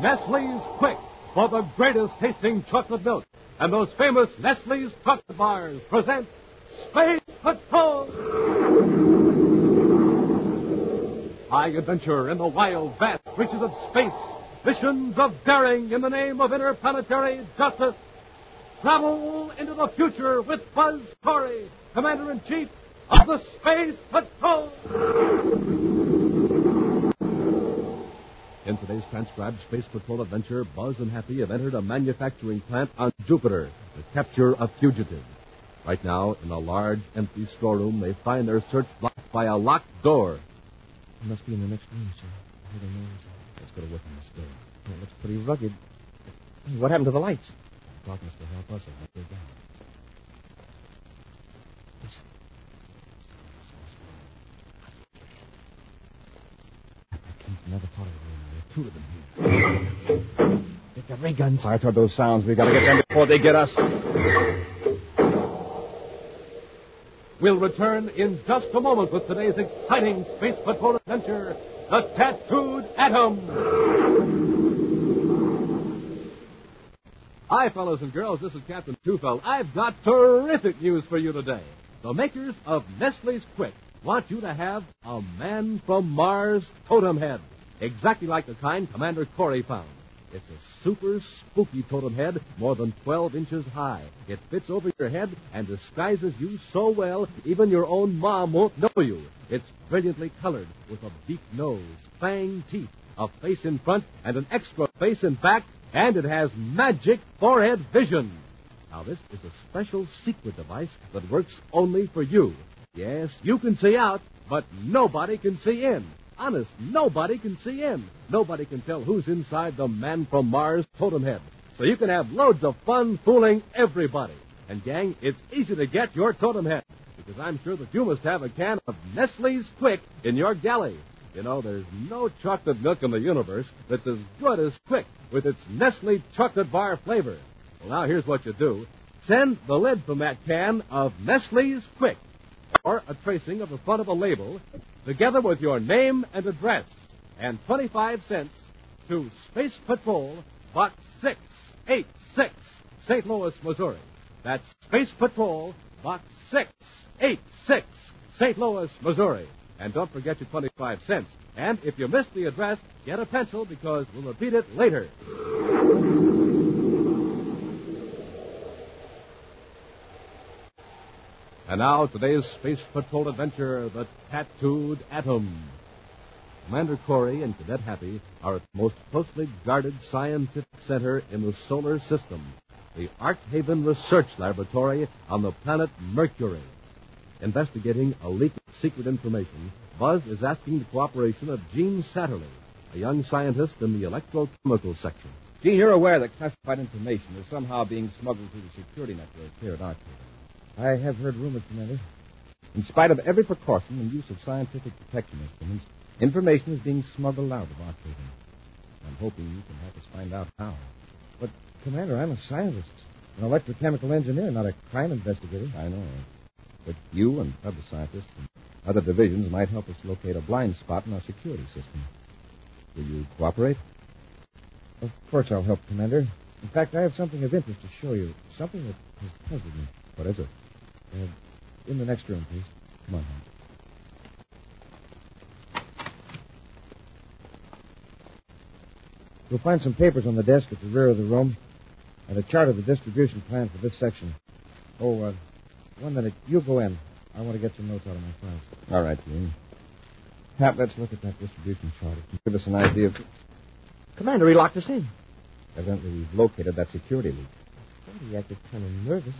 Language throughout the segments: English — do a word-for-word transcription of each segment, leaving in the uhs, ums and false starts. Nestle's Quick, for the greatest tasting chocolate milk. And those famous Nestle's chocolate bars present Space Patrol. High adventure in the wild, vast reaches of space. Missions of daring in the name of interplanetary justice. Travel into the future with Buzz Corry, Commander-in-Chief of the Space Patrol. In today's transcribed Space Patrol adventure, Buzz and Happy have entered a manufacturing plant on Jupiter to capture a fugitive. Right now, in a large, empty storeroom, they find their search blocked by a locked door. It must be in the next room, sir. I heard a noise. Let's go to work on this door. It looks pretty rugged. What happened to the lights? The darkness will help us if we go down. Listen. I think another part of the room. Two of them here. They've got ray guns. I heard those sounds. We've got to get them before they get us. We'll return in just a moment with today's exciting Space Patrol adventure, The Tattooed Atom. Hi, fellas and girls. This is Captain Tufel. I've got terrific news for you today. The makers of Nestle's Quick want you to have a Man from Mars totem head. Exactly like the kind Commander Corry found. It's a super spooky totem head, more than twelve inches high. It fits over your head and disguises you so well, even your own mom won't know you. It's brilliantly colored with a beaked nose, fang teeth, a face in front, and an extra face in back, and it has magic forehead vision. Now, this is a special secret device that works only for you. Yes, you can see out, but nobody can see in. Honest, nobody can see in. Nobody can tell who's inside the Man from Mars totem head. So you can have loads of fun fooling everybody. And, gang, it's easy to get your totem head, because I'm sure that you must have a can of Nestle's Quick in your galley. You know, there's no chocolate milk in the universe that's as good as Quick with its Nestle chocolate bar flavor. Well, now, here's what you do. Send the lid from that can of Nestle's Quick, or a tracing of the front of a label, together with your name and address, and twenty-five cents to Space Patrol, Box six eighty-six, Saint Louis, Missouri. That's Space Patrol, Box six eighty-six, Saint Louis, Missouri. And don't forget your twenty-five cents. And if you miss the address, get a pencil, because we'll repeat it later. And now, today's Space Patrol adventure, The Tattooed Atom. Commander Corry and Cadet Happy are at the most closely guarded scientific center in the solar system, the Arkhaven Research Laboratory on the planet Mercury. Investigating a leak of secret information, Buzz is asking the cooperation of Gene Satterley, a young scientist in the electrochemical section. Gene, you're aware that classified information is somehow being smuggled through the security network here at Arkhaven. I have heard rumors, Commander. In spite of every precaution and use of scientific protection instruments, information is being smuggled out of Arkhaven. I'm hoping you can help us find out how. But, Commander, I'm a scientist, an electrochemical engineer, not a crime investigator. I know. But you and other scientists and other divisions might help us locate a blind spot in our security system. Will you cooperate? Of course I'll help, Commander. In fact, I have something of interest to show you. Something that has puzzled me. What is it? Uh, in the next room, please. Come on, Hank. You'll find some papers on the desk at the rear of the room and a chart of the distribution plan for this section. Oh, uh, one minute. You go in. I want to get some notes out of my files. All right, Gene. Hap, let's look at that distribution chart. It can give us an idea of... Commander, he locked us in. Evidently, we've located that security leak. He acted kind of nervous.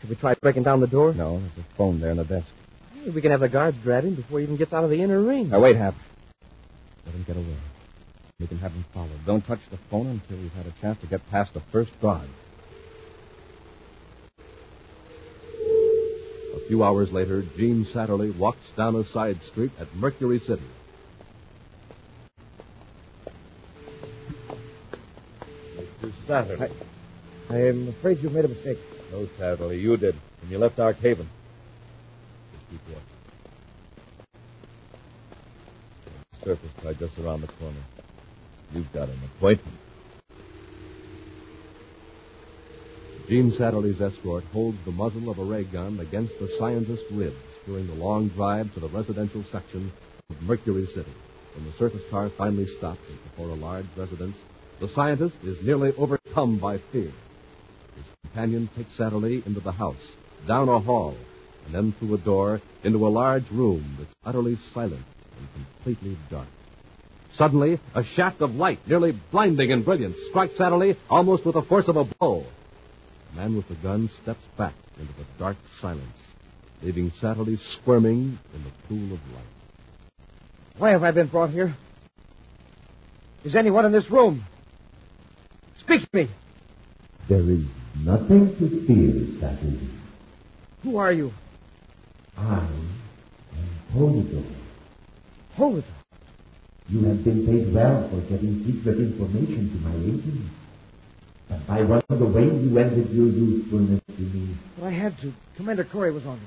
Should we try breaking down the door? No, there's a phone there on the desk. Hey, we can have the guards grab him before he even gets out of the inner ring. Now, wait, Hap. Let him get away. We can have him followed. Don't touch the phone until we've had a chance to get past the first guard. A few hours later, Gene Satterley walks down a side street at Mercury City. Mister Satterley. I, I am afraid you've made a mistake. No, Satterley, you did. When you left Arkhaven. Just keep watching. The surface car just around the corner. You've got an appointment. Gene Satterley's escort holds the muzzle of a ray gun against the scientist's ribs during the long drive to the residential section of Mercury City. When the surface car finally stops before a large residence, the scientist is nearly overcome by fear. His companion takes Satterley into the house, down a hall, and then through a door into a large room that's utterly silent and completely dark. Suddenly, a shaft of light, nearly blinding in brilliance, strikes Satterley almost with the force of a blow. The man with the gun steps back into the dark silence, leaving Satterley squirming in the pool of light. Why have I been brought here? Is anyone in this room? Speak to me. There is nothing to fear, Satterley. Who are you? I am Polidor. Polidor? You have been paid well for getting secret information to my agents. But by running away, you ended your usefulness to me. But I had to. Commander Corry was on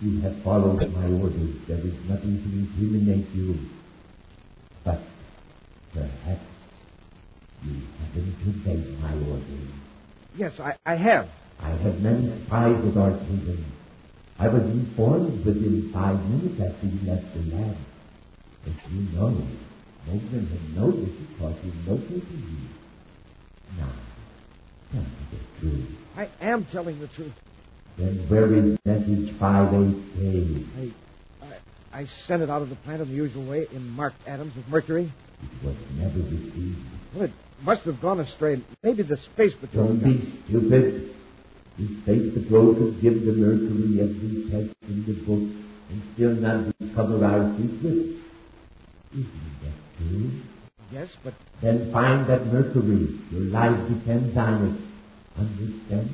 you. You have followed my orders. There is nothing to incriminate you. But perhaps you haven't obeyed my orders. Yes, I, I have. I have many spies with our kingdom. I was informed within five minutes after you left the lab. As you know, Mogren had noticed because he located you. Now, tell me the truth. I am telling the truth. Then where is message five eight K? I, I, I sent it out of the plant in the usual way, in marked atoms of mercury. It was never received. Well, it must have gone astray. Maybe the Space Patrol... Don't be stupid. The Space Patrol could give the mercury every test in the book and still not recover our secret. Isn't that true? Yes, but... Then find that mercury. Your life depends on it. Understand?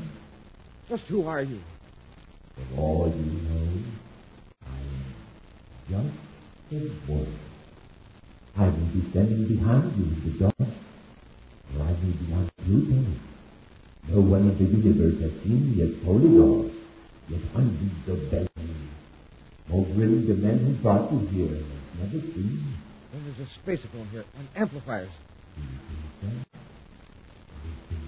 Just who are you? For all you know, I am just a boy. I will be standing behind you in the dark, or I may be out shooting. No one in the universe has seen me as Polidor, yet hundreds obey me. Mogren, the man who brought you here, has never seen me. Well, there's a spacephone here and amplifiers. Do you think so? Do you think?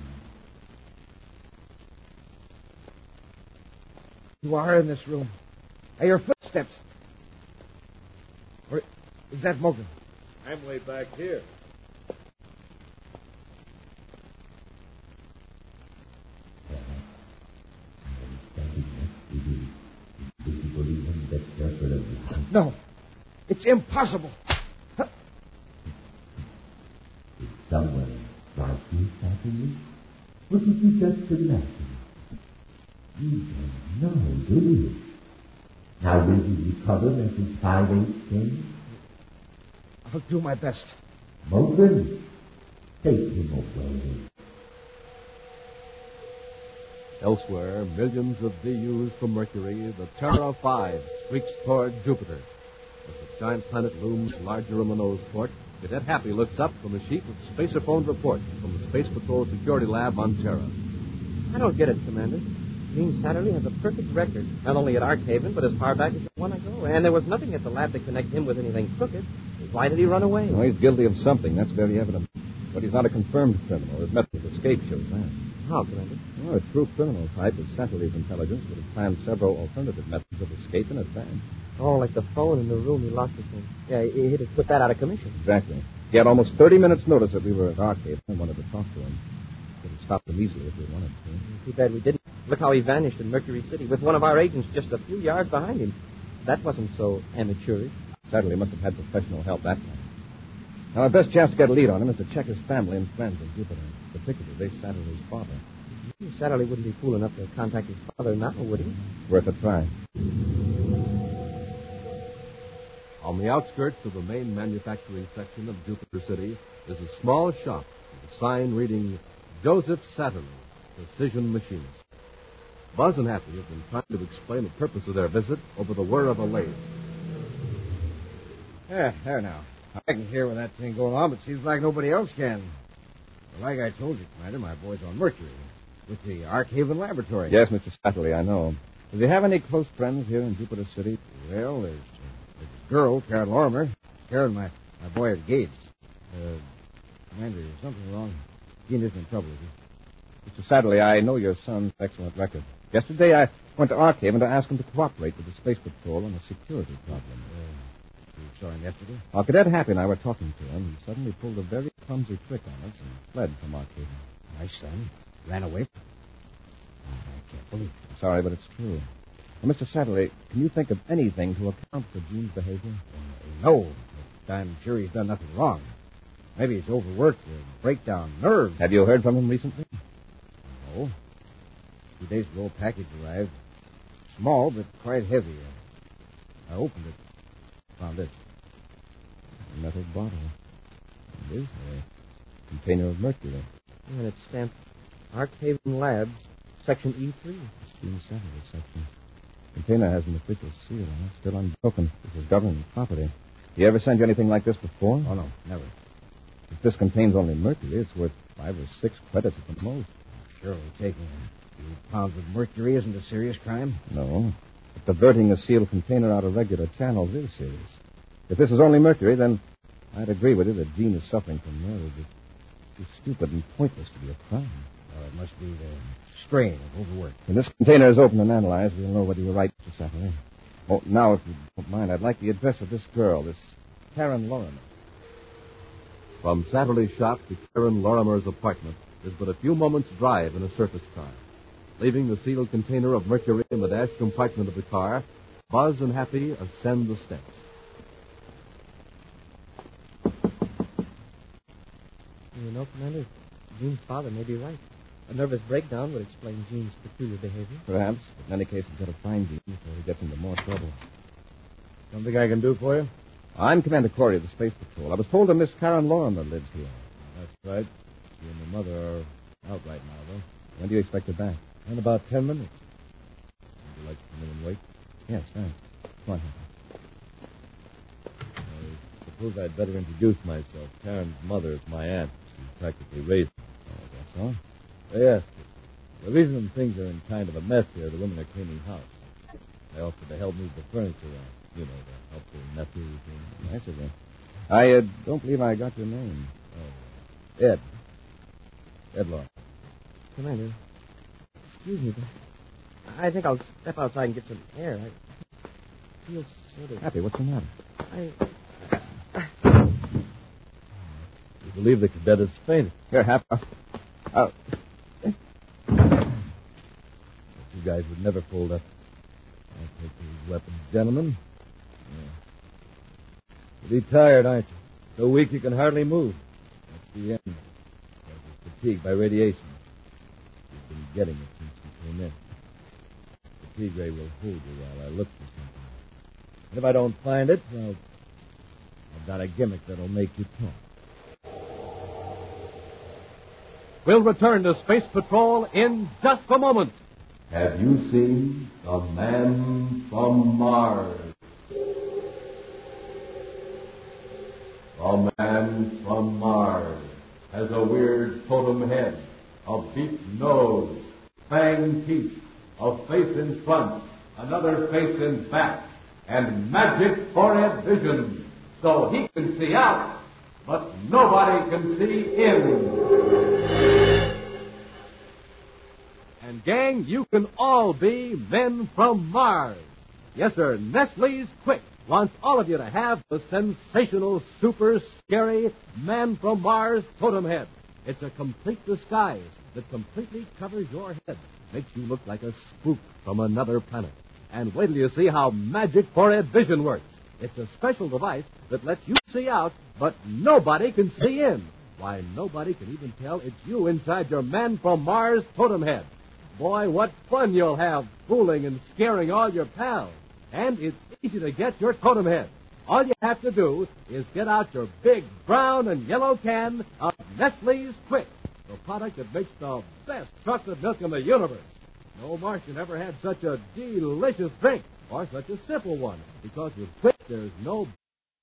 You are in this room. Are your footsteps? Or is that Mogren? I'm way back here. Well, I am standing next to you. It's visible even the circle of the sun. No, it's impossible. Someone like you, Satterley? What did you just imagine? You don't know, do you? Now, will you recover message five eight K? I'll do my best. Mogren, take him away. Elsewhere, millions of D Us from Mercury, the Terra five streaks toward Jupiter. As the giant planet looms larger in the noseport, Cadet Happy looks up from the sheet of spacerphone reports from the Space Patrol Security Lab on Terra. I don't get it, Commander. Gene Satterley has a perfect record, not only at Arkhaven, but as far back as you want to go. And there was nothing at the lab to connect him with anything crooked. Why did he run away? Well, he's guilty of something. That's very evident. But he's not a confirmed criminal. His method of escape shows that. How, Commander? Well, a true criminal type of Satterley's intelligence would have planned several alternative methods of escape in advance. Oh, like the phone in the room he locked us in. Yeah, he had to put that out of commission. Exactly. He had almost thirty minutes' notice that we were at Arkhaven and wanted to talk to him. Could have stopped him easily if we wanted to. Too bad we didn't. Look how he vanished in Mercury City with one of our agents just a few yards behind him. That wasn't so amateurish. Satterley must have had professional help that time. Now, our best chance to get a lead on him is to check his family and friends in Jupiter, particularly Satterley's father. Satterley wouldn't be fool enough to contact his father now, would he? Worth a try. On the outskirts of the main manufacturing section of Jupiter City is a small shop with a sign reading, Joseph Satterley, Precision Machinist. Buzz and Happy have been trying to explain the purpose of their visit over the whir of a lathe. Yeah, there now. I can hear when that thing going on, but seems like nobody else can. But like I told you, Commander, my boy's on Mercury with the Arkhaven Laboratory. Yes, Mister Satterley, I know. Does he have any close friends here in Jupiter City? Well, there's, uh, there's a girl, Karen Lorimer. Karen, my, my boy, is engaged. Uh, Commander, there's something wrong. Gene isn't in trouble, is he? Mister Satterley, I know your son's excellent record. Yesterday, I went to Arkhaven to ask him to cooperate with the Space Patrol on a security problem. Uh, You saw him yesterday? Our cadet Happy and I were talking to him, and suddenly pulled a very clumsy trick on us and fled from Arkhaven. My son ran away from him. I can't believe it. I'm sorry, but it's true. Well, Mister Satterley, can you think of anything to account for Gene's behavior? Uh, no. But I'm sure he's done nothing wrong. Maybe he's overworked or breakdown nerves. Have you heard from him recently? No. A few days ago, a package arrived. Small, but quite heavy. I opened it. Found it. A metal bottle. It is a container of mercury. And it's stamped Arkhaven Labs, Section E three. Gene Satterley section. The container has an official seal on it, still unbroken. This is government property. You ever send you anything like this before? Oh, no, never. If this contains only mercury, it's worth five or six credits at the most. Surely taking a few pounds of mercury isn't a serious crime? No. But diverting a sealed container out of regular channels is serious. If this is only mercury, then I'd agree with you that Gene is suffering from nerves. It's too stupid and pointless to be a crime. Well, it must be the strain of overwork. When this container is opened and analyzed, we'll know whether you're right, Mister Satterley. Oh, now, if you don't mind, I'd like the address of this girl, this Karen Lorimer. From Satterley's shop to Karen Lorimer's apartment is but a few moments' drive in a surface car. Leaving the sealed container of mercury in the dash compartment of the car, Buzz and Happy ascend the steps. You know, Commander, Gene's father may be right. A nervous breakdown would explain Gene's peculiar behavior. Perhaps. In any case, we've got to find Gene before he gets into more trouble. Something I can do for you? I'm Commander Corry of the Space Patrol. I was told that Miss Karen Lorimer lives here. That's right. She and her mother are out right now, though. When do you expect her back? In about ten minutes. Would you like to come in and wait? Yes, thanks. Come on. I suppose I'd better introduce myself. Karen's mother is my aunt. She practically raised me. Oh, that's all? Yes. Yeah. The reason things are in kind of a mess here, the women are cleaning house. They offered to help move the furniture out. You know, the helpful nephew thing. Nice of you. I uh, don't believe I got your name. Oh. Ed. Ed Law. Commander. Excuse me, but I think I'll step outside and get some air. I feel sort of... Happy, what's the matter? I... I believe the cadet has fainted. Here, Happy. Uh, you guys would never fold up. I'll take these weapons, gentlemen. Yeah. You're pretty tired, aren't you? So weak you can hardly move. That's the end. That's fatigue by radiation. You've been getting it since you came in. The fatigue ray will hold you while I look for something. And if I don't find it, well, I've got a gimmick that'll make you talk. We'll return to Space Patrol in just a moment. Have you seen The Man from Mars? The Man from Mars has a weird totem head, a beak nose, fang teeth, a face in front, another face in back, and magic forehead vision, so he can see out. but nobody can see in. And gang, you can all be men from Mars. Yes, sir, Nestle's Quick wants all of you to have the sensational, super scary Man from Mars totem head. It's a complete disguise that completely covers your head, makes you look like a spook from another planet. And wait till you see how Magic for Ed Vision works. It's a special device that lets you see out, but nobody can see in. Why, nobody can even tell it's you inside your Man from Mars totem head. Boy, what fun you'll have fooling and scaring all your pals. And it's easy to get your totem head. All you have to do is get out your big brown and yellow can of Nestle's Quick, the product that makes the best chocolate milk in the universe. No Martian ever had such a delicious drink, or such a simple one, because with Quick there's no...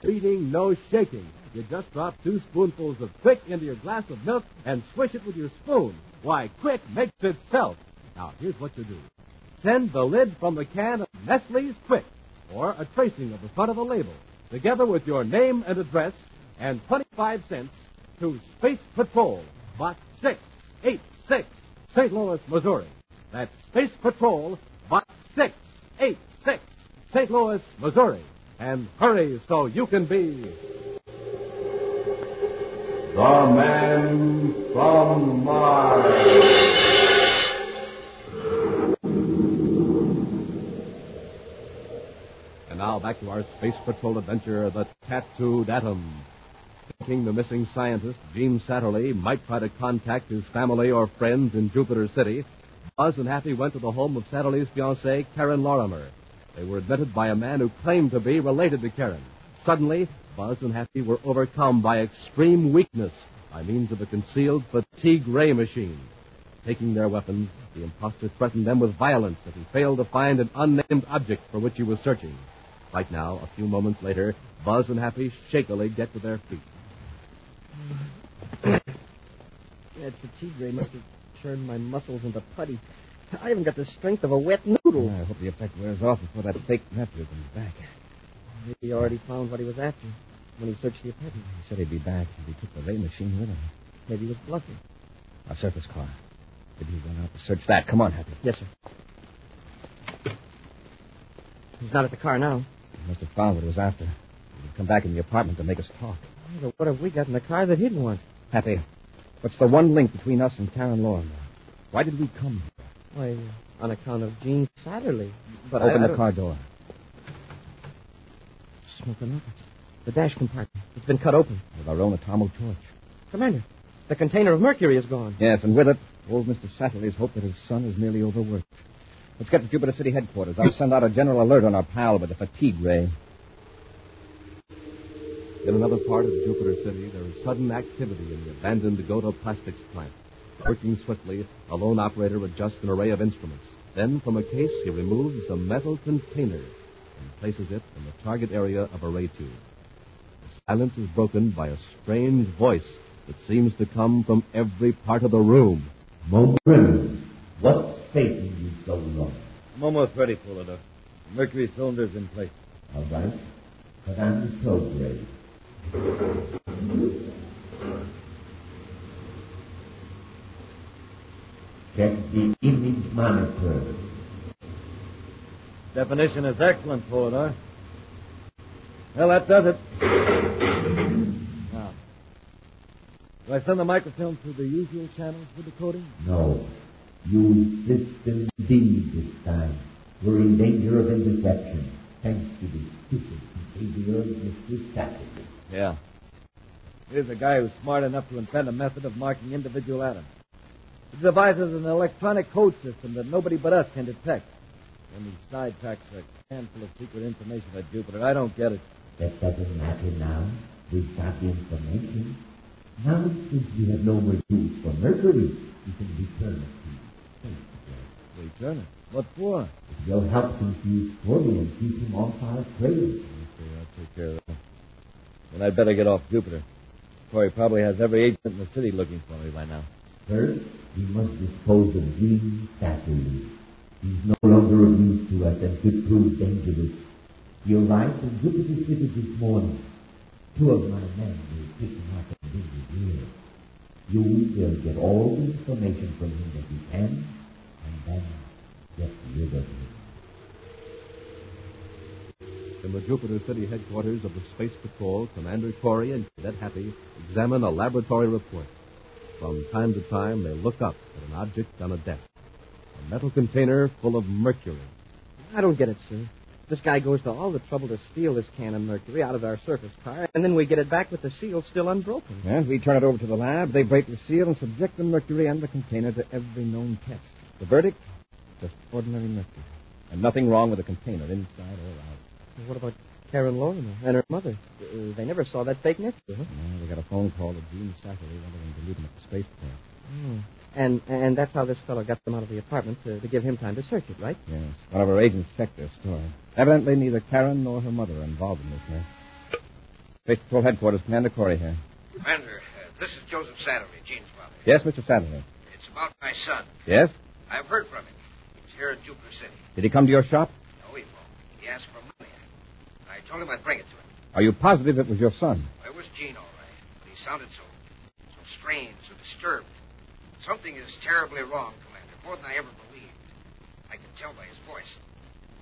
Beating, no shaking. You just drop two spoonfuls of Quick into your glass of milk and swish it with your spoon. Why, Quick makes itself. Now, here's what you do. Send the lid from the can of Nestle's Quick, or a tracing of the front of the label, together with your name and address, and twenty-five cents to Space Patrol, Box six eighty-six, Saint Louis, Missouri. That's Space Patrol, Box six eighty-six, Saint Louis, Missouri. And hurry so you can be the Man from Mars. And now back to our Space Patrol adventure, The Tattooed Atom. Thinking the missing scientist, Gene Satterley, might try to contact his family or friends in Jupiter City, Buzz and Happy went to the home of Satterley's fiancée, Karen Lorimer. They were admitted by a man who claimed to be related to Karen. Suddenly, Buzz and Happy were overcome by extreme weakness by means of a concealed fatigue ray machine. Taking their weapons, the imposter threatened them with violence if he failed to find an unnamed object for which he was searching. Right now, a few moments later, Buzz and Happy shakily get to their feet. That fatigue ray must have turned my muscles into putty. I haven't got the strength of a wet noodle. I hope the effect wears off before that fake Neptune comes back. Maybe he already found what he was after when he searched the apartment. He said he'd be back if he took the ray machine with him. Maybe he was bluffing. Our surface car. Maybe he went out to search that. Come on, Happy. Yes, sir. He's not at the car now. He must have found what he was after. He'd come back in the apartment to make us talk. Well, what have we got in the car that he didn't want? Happy, what's the one link between us and Karen Lorimer? Why did we come here? Why, on account of Gene Satterley. But Open I, I the car door. Smoking up. The dash compartment. It's been cut open. With our own atomic torch. Commander, the container of mercury is gone. Yes, and with it, old Mister Satterley's hope that his son is merely overworked. Let's get to Jupiter City headquarters. I'll send out a general alert on our pal with the fatigue ray. In another part of Jupiter City, there is sudden activity in the abandoned Goto Plastics plant. Working swiftly, a lone operator adjusts an array of instruments. Then, from a case, he removes a metal container and places it in the target area of a ray tube. The silence is broken by a strange voice that seems to come from every part of the room. Mogren, what fate are you so long? I'm almost ready, Polidor. The mercury cylinder is in place. All right, but I'm so brave. Check the image monitor. Definition is excellent, Polidor. Well, that does it. Now, Do I send the microfilm through the usual channels for decoding? No. Use system D this time. We're in danger of interception, thanks to the stupid behavior of Mister Satterley. Yeah. Here's a guy who's smart enough to invent a method of marking individual atoms. He devises an electronic code system that nobody but us can detect. And he sidepacks a handful of secret information at Jupiter. I don't get it. That doesn't matter now. We've got the information. Now, since we have no more use for Mercury, we can return it to space. Return it? What for? It will help confuse Corry and keep him off our trail. Okay, I'll take care of that. Then I'd better get off Jupiter. Corry probably has every agent in the city looking for me by now. First, we must dispose of Gene Satterley. He's no longer of use to us and could prove dangerous. He arrived from Jupiter City this morning. Two of my men will pick him up and bring him here. You will get all the information from him that you can, and then get rid of him. In the Jupiter City headquarters of the Space Patrol, Commander Corry and Cadet Happy examine a laboratory report. From time to time, they look up at an object on a desk. A metal container full of mercury. I don't get it, sir. This guy goes to all the trouble to steal this can of mercury out of our surface car, and then we get it back with the seal still unbroken. And we turn it over to the lab, they break the seal and subject the mercury and the container to every known test. The verdict? Just ordinary mercury. And nothing wrong with the container, inside or out. What about Karen Lorimer and her mother? Uh, they never saw that fake necklace, huh? Yeah, they got a phone call to Gene Satterley wanting to leave him at the space port. Oh. And and that's how this fellow got them out of the apartment, to, to give him time to search it, right? Yes. One of our agents checked their story. Evidently, neither Karen nor her mother are involved in this mess. Space Patrol Headquarters, Commander Corry here. Commander, uh, this is Joseph Satterley, Gene's father. Yes, Mister Satterley. It's about my son. Yes? I've heard from him. He's here in Jupiter City. Did he come to your shop? No, he won't. He asked for money. I told him I'd bring it to him. Are you positive it was your son? Well, it was Gene, all right. But he sounded so, so strange, so disturbed. Something is terribly wrong, Commander, more than I ever believed. I can tell by his voice.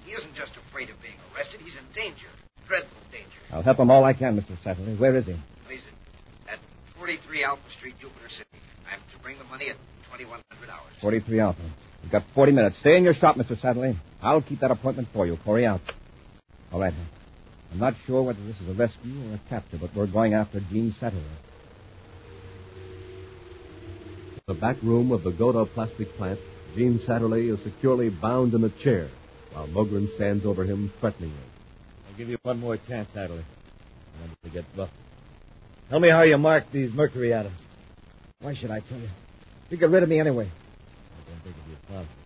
He isn't just afraid of being arrested. He's in danger, dreadful danger. I'll help him all I can, Mister Satterley. Where is he? He's at forty-three Alpha Street, Jupiter City. I have to bring the money at twenty-one hundred hours. forty-three Alpha. You've got forty minutes. Stay in your shop, Mister Satterley. I'll keep that appointment for you. Corry out. All right. I'm not sure whether this is a rescue or a capture, but we're going after Gene Satterley. In the back room of the Goto Plastics plant, Gene Satterley is securely bound in a chair, while Mogren stands over him threateningly. I'll give you one more chance, Satterley. I'm going to get rough. Tell me how you marked these mercury atoms. Why should I tell you? You get rid of me anyway. I don't think it'll be possible.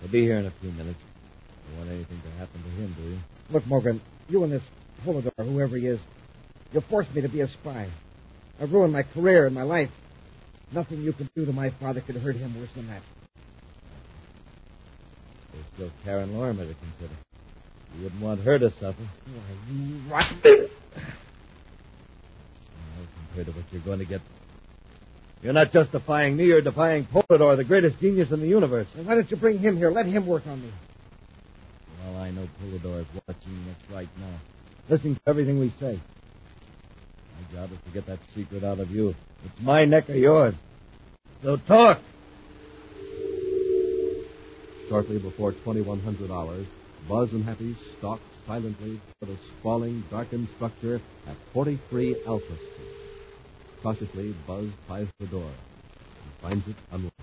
He'll be here in a few minutes. You don't want anything to happen to him, do you? Look, Mogren, you and this Polidor, whoever he is, you forced me to be a spy. I've ruined my career and my life. Nothing you could do to my father could hurt him worse than that. There's still Karen Lorimer to consider. You wouldn't want her to suffer. Why, you rotten... Well, compared to what you're going to get... You're not just defying me, you're defying Polidor, the greatest genius in the universe. Then why don't you bring him here? Let him work on me. Well, I know Polidor is watching us right now. Listening to everything we say. My job is to get that secret out of you. It's my neck or yours. So talk! Shortly before twenty-one hundred hours, Buzz and Happy stalked silently for the sprawling, darkened structure at forty-three Alpha Street. Cautiously, Buzz tries the door and finds it unlocked.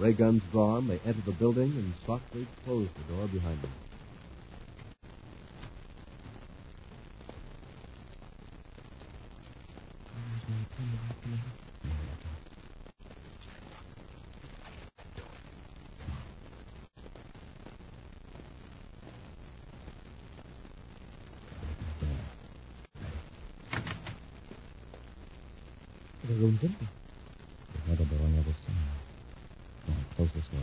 Ray guns drawn, they enter the building and softly close the door behind them. The room's empty. There's another door on the other side. Now, close this door.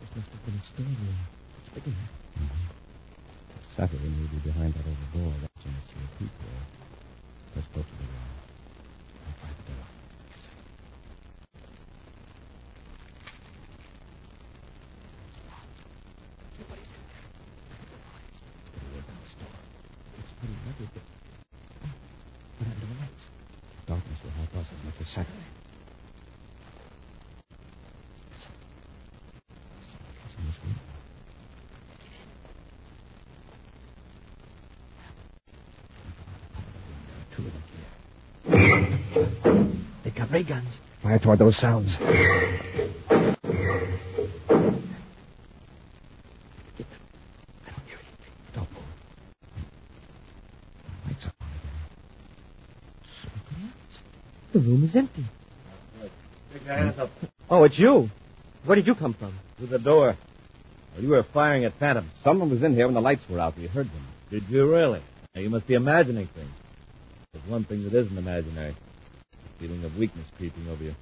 This must have been a storm room. It's bigger. Mm-hmm. Satterley may be behind that other door, watching us through a peephole. Let's go to the door. I'll try the door. Satterley. Two of them here. They got ray guns. Fire toward those sounds. The room is empty. Stick your hands up. Oh, it's you. Where did you come from? Through the door. Well, you were firing at phantoms. Someone was in here when the lights were out. You heard them. Did you really? Now, you must be imagining things. There's one thing that isn't imaginary. The feeling of weakness creeping over you.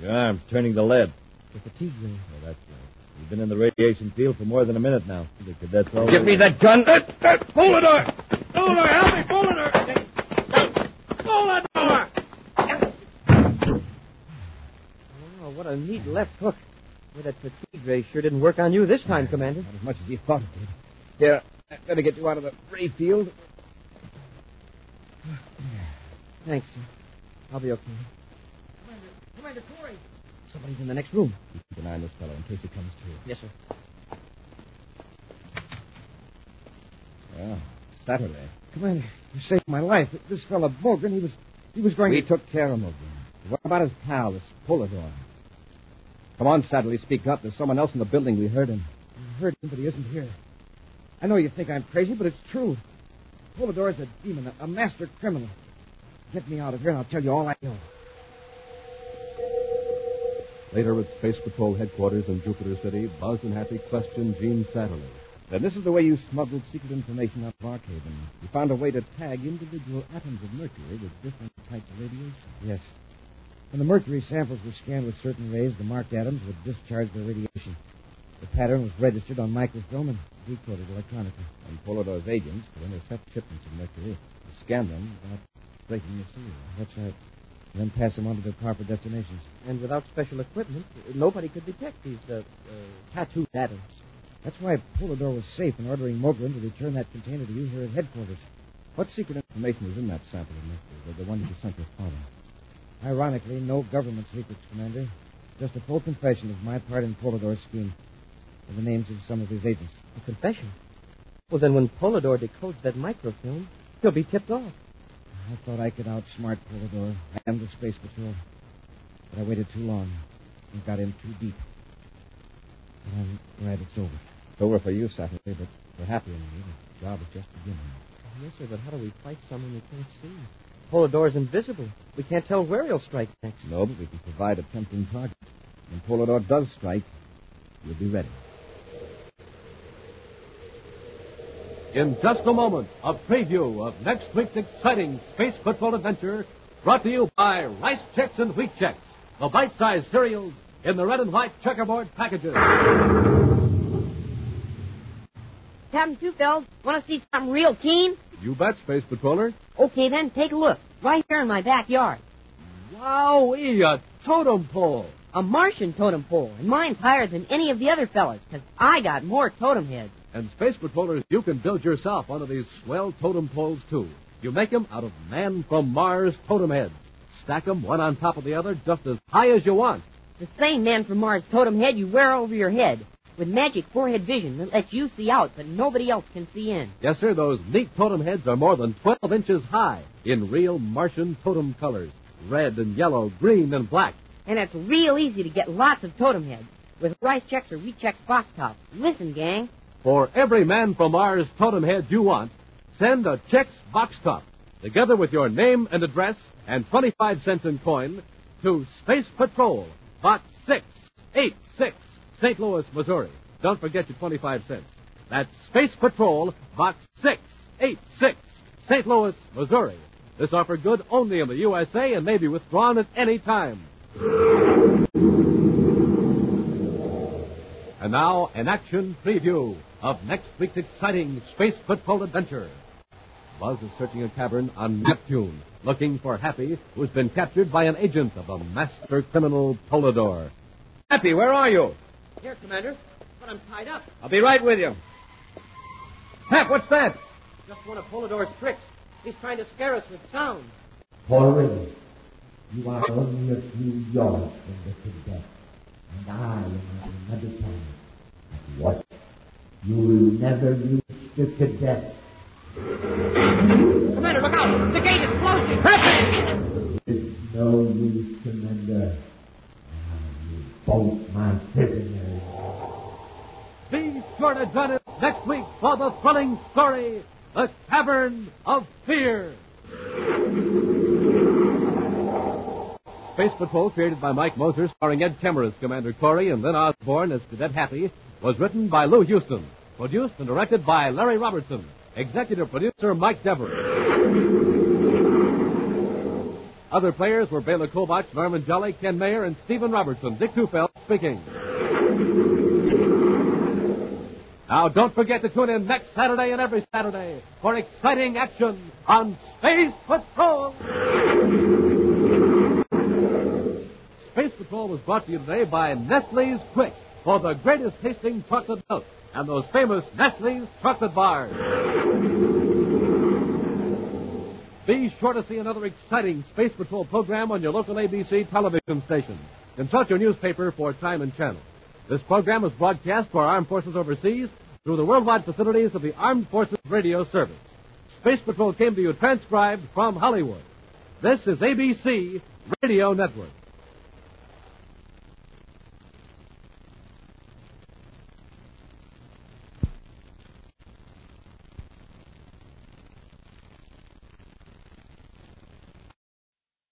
Your arms turning to lead. The fatigue ring. Oh, that's right. You've been in the radiation field for more than a minute now. The cadets all... Give me that gun. Polidor! Polidor, help me! Polidor! Polidor! What a neat left hook. Boy, that fatigue ray sure didn't work on you this time, Commander. Not as much as you thought it did. Here, I'm going to get you out of the ray field. Thanks, sir. I'll be okay. Commander, Commander Corry. Somebody's in the next room. You keep an eye on this fellow in case he comes to. Yes, sir. Well, Saturday. Commander, you saved my life. This fellow, Mogren, he was, he was going we to... We took care of Mogren. What about his pal, this Polidor? Come on, Satterley, speak up. There's someone else in the building. We heard him. We heard him, but he isn't here. I know you think I'm crazy, but it's true. Polidor is a demon, a master criminal. Get me out of here, and I'll tell you all I know. Later at Space Patrol headquarters in Jupiter City, Buzz and Happy questioned Gene Satterley. Then this is the way you smuggled secret information out of Arkhaven. You found a way to tag individual atoms of mercury with different types of radiation. Yes. When the mercury samples were scanned with certain rays, the marked atoms would discharge their radiation. The pattern was registered on microfilm and decoded electronically. And Polidor's agents could intercept shipments of mercury, scan them without breaking the seal. That's right. And then pass them on to their proper destinations. And without special equipment, nobody could detect these uh, uh, tattooed atoms. That's why Polidor was safe in ordering Mogren to return that container to you here at headquarters. What secret information was in that sample of mercury, the one that you sent to Polidor? Ironically, no government secrets, Commander. Just a full confession of my part in Polidor's scheme and the names of some of his agents. A confession? Well, then when Polidor decodes that microfilm, he'll be tipped off. I thought I could outsmart Polidor. I am the Space Patrol. But I waited too long and got in too deep. And I'm glad it's over. It's over for you, Satterley, but we're happy in you. The job is just beginning. Oh, yes, sir, but how do we fight someone we can't see? Polidor's invisible. We can't tell where he'll strike next. No, but we can provide a tempting target. When Polidor does strike, we'll be ready. In just a moment, a preview of next week's exciting Space Patrol adventure brought to you by Rice Checks and Wheat Checks, the bite-sized cereals in the red and white checkerboard packages. Captain Tufeld, want to see something real keen? You bet, Space Patroller. Okay, then, take a look. Right here in my backyard. Wowee, a totem pole. A Martian totem pole. And mine's higher than any of the other fellas, because I got more totem heads. And, Space Patrollers, you can build yourself one of these swell totem poles, too. You make them out of Man from Mars totem heads. Stack them one on top of the other just as high as you want. The same Man from Mars totem head you wear over your head. With magic forehead vision that lets you see out, but nobody else can see in. Yes, sir, those neat totem heads are more than twelve inches high in real Martian totem colors, red and yellow, green and black. And it's real easy to get lots of totem heads with Rice Checks or Wheat Checks box tops. Listen, gang. For every Man from Mars totem head you want, send a Checks box top, together with your name and address and twenty-five cents in coin, to Space Patrol, Box six eighty-six. Saint Louis, Missouri. Don't forget your twenty-five cents. That's Space Patrol, Box six eighty-six, Saint Louis, Missouri. This offer good only in the U S A and may be withdrawn at any time. And now, an action preview of next week's exciting Space Patrol adventure. Buzz is searching a cavern on Neptune, looking for Happy, who's been captured by an agent of a master criminal, Polidor. Happy, where are you? Here, Commander, but I'm tied up. I'll be right with you. Hap, what's that? Just one of Polidor's tricks. He's trying to scare us with sound. Polidor. You are only a few yards from the death, and I am at another time. And what? You will never reach the cadet. Commander, look out! The gate is closing! Hurry! It's no use, Commander. Now you bolt my prisoners. Be sure to join us next week for the thrilling story, The Cavern of Fear. Space Patrol, created by Mike Moser, starring Ed Kemmerer as Commander Corry and Lynn Osborne as Cadet Happy, was written by Lou Houston, produced and directed by Larry Robertson, executive producer Mike Dever. Other players were Bela Kovach, Norman Jolly, Ken Mayer, and Stephen Robertson. Dick Neufeld speaking. Now, don't forget to tune in next Saturday and every Saturday for exciting action on Space Patrol. Space Patrol was brought to you today by Nestle's Quick for the greatest tasting chocolate milk and those famous Nestle's chocolate bars. Be sure to see another exciting Space Patrol program on your local A B C television station. Consult your newspaper for time and channel. This program is broadcast for Armed Forces Overseas through the worldwide facilities of the Armed Forces Radio Service. Space Patrol came to you transcribed from Hollywood. This is A B C Radio Network.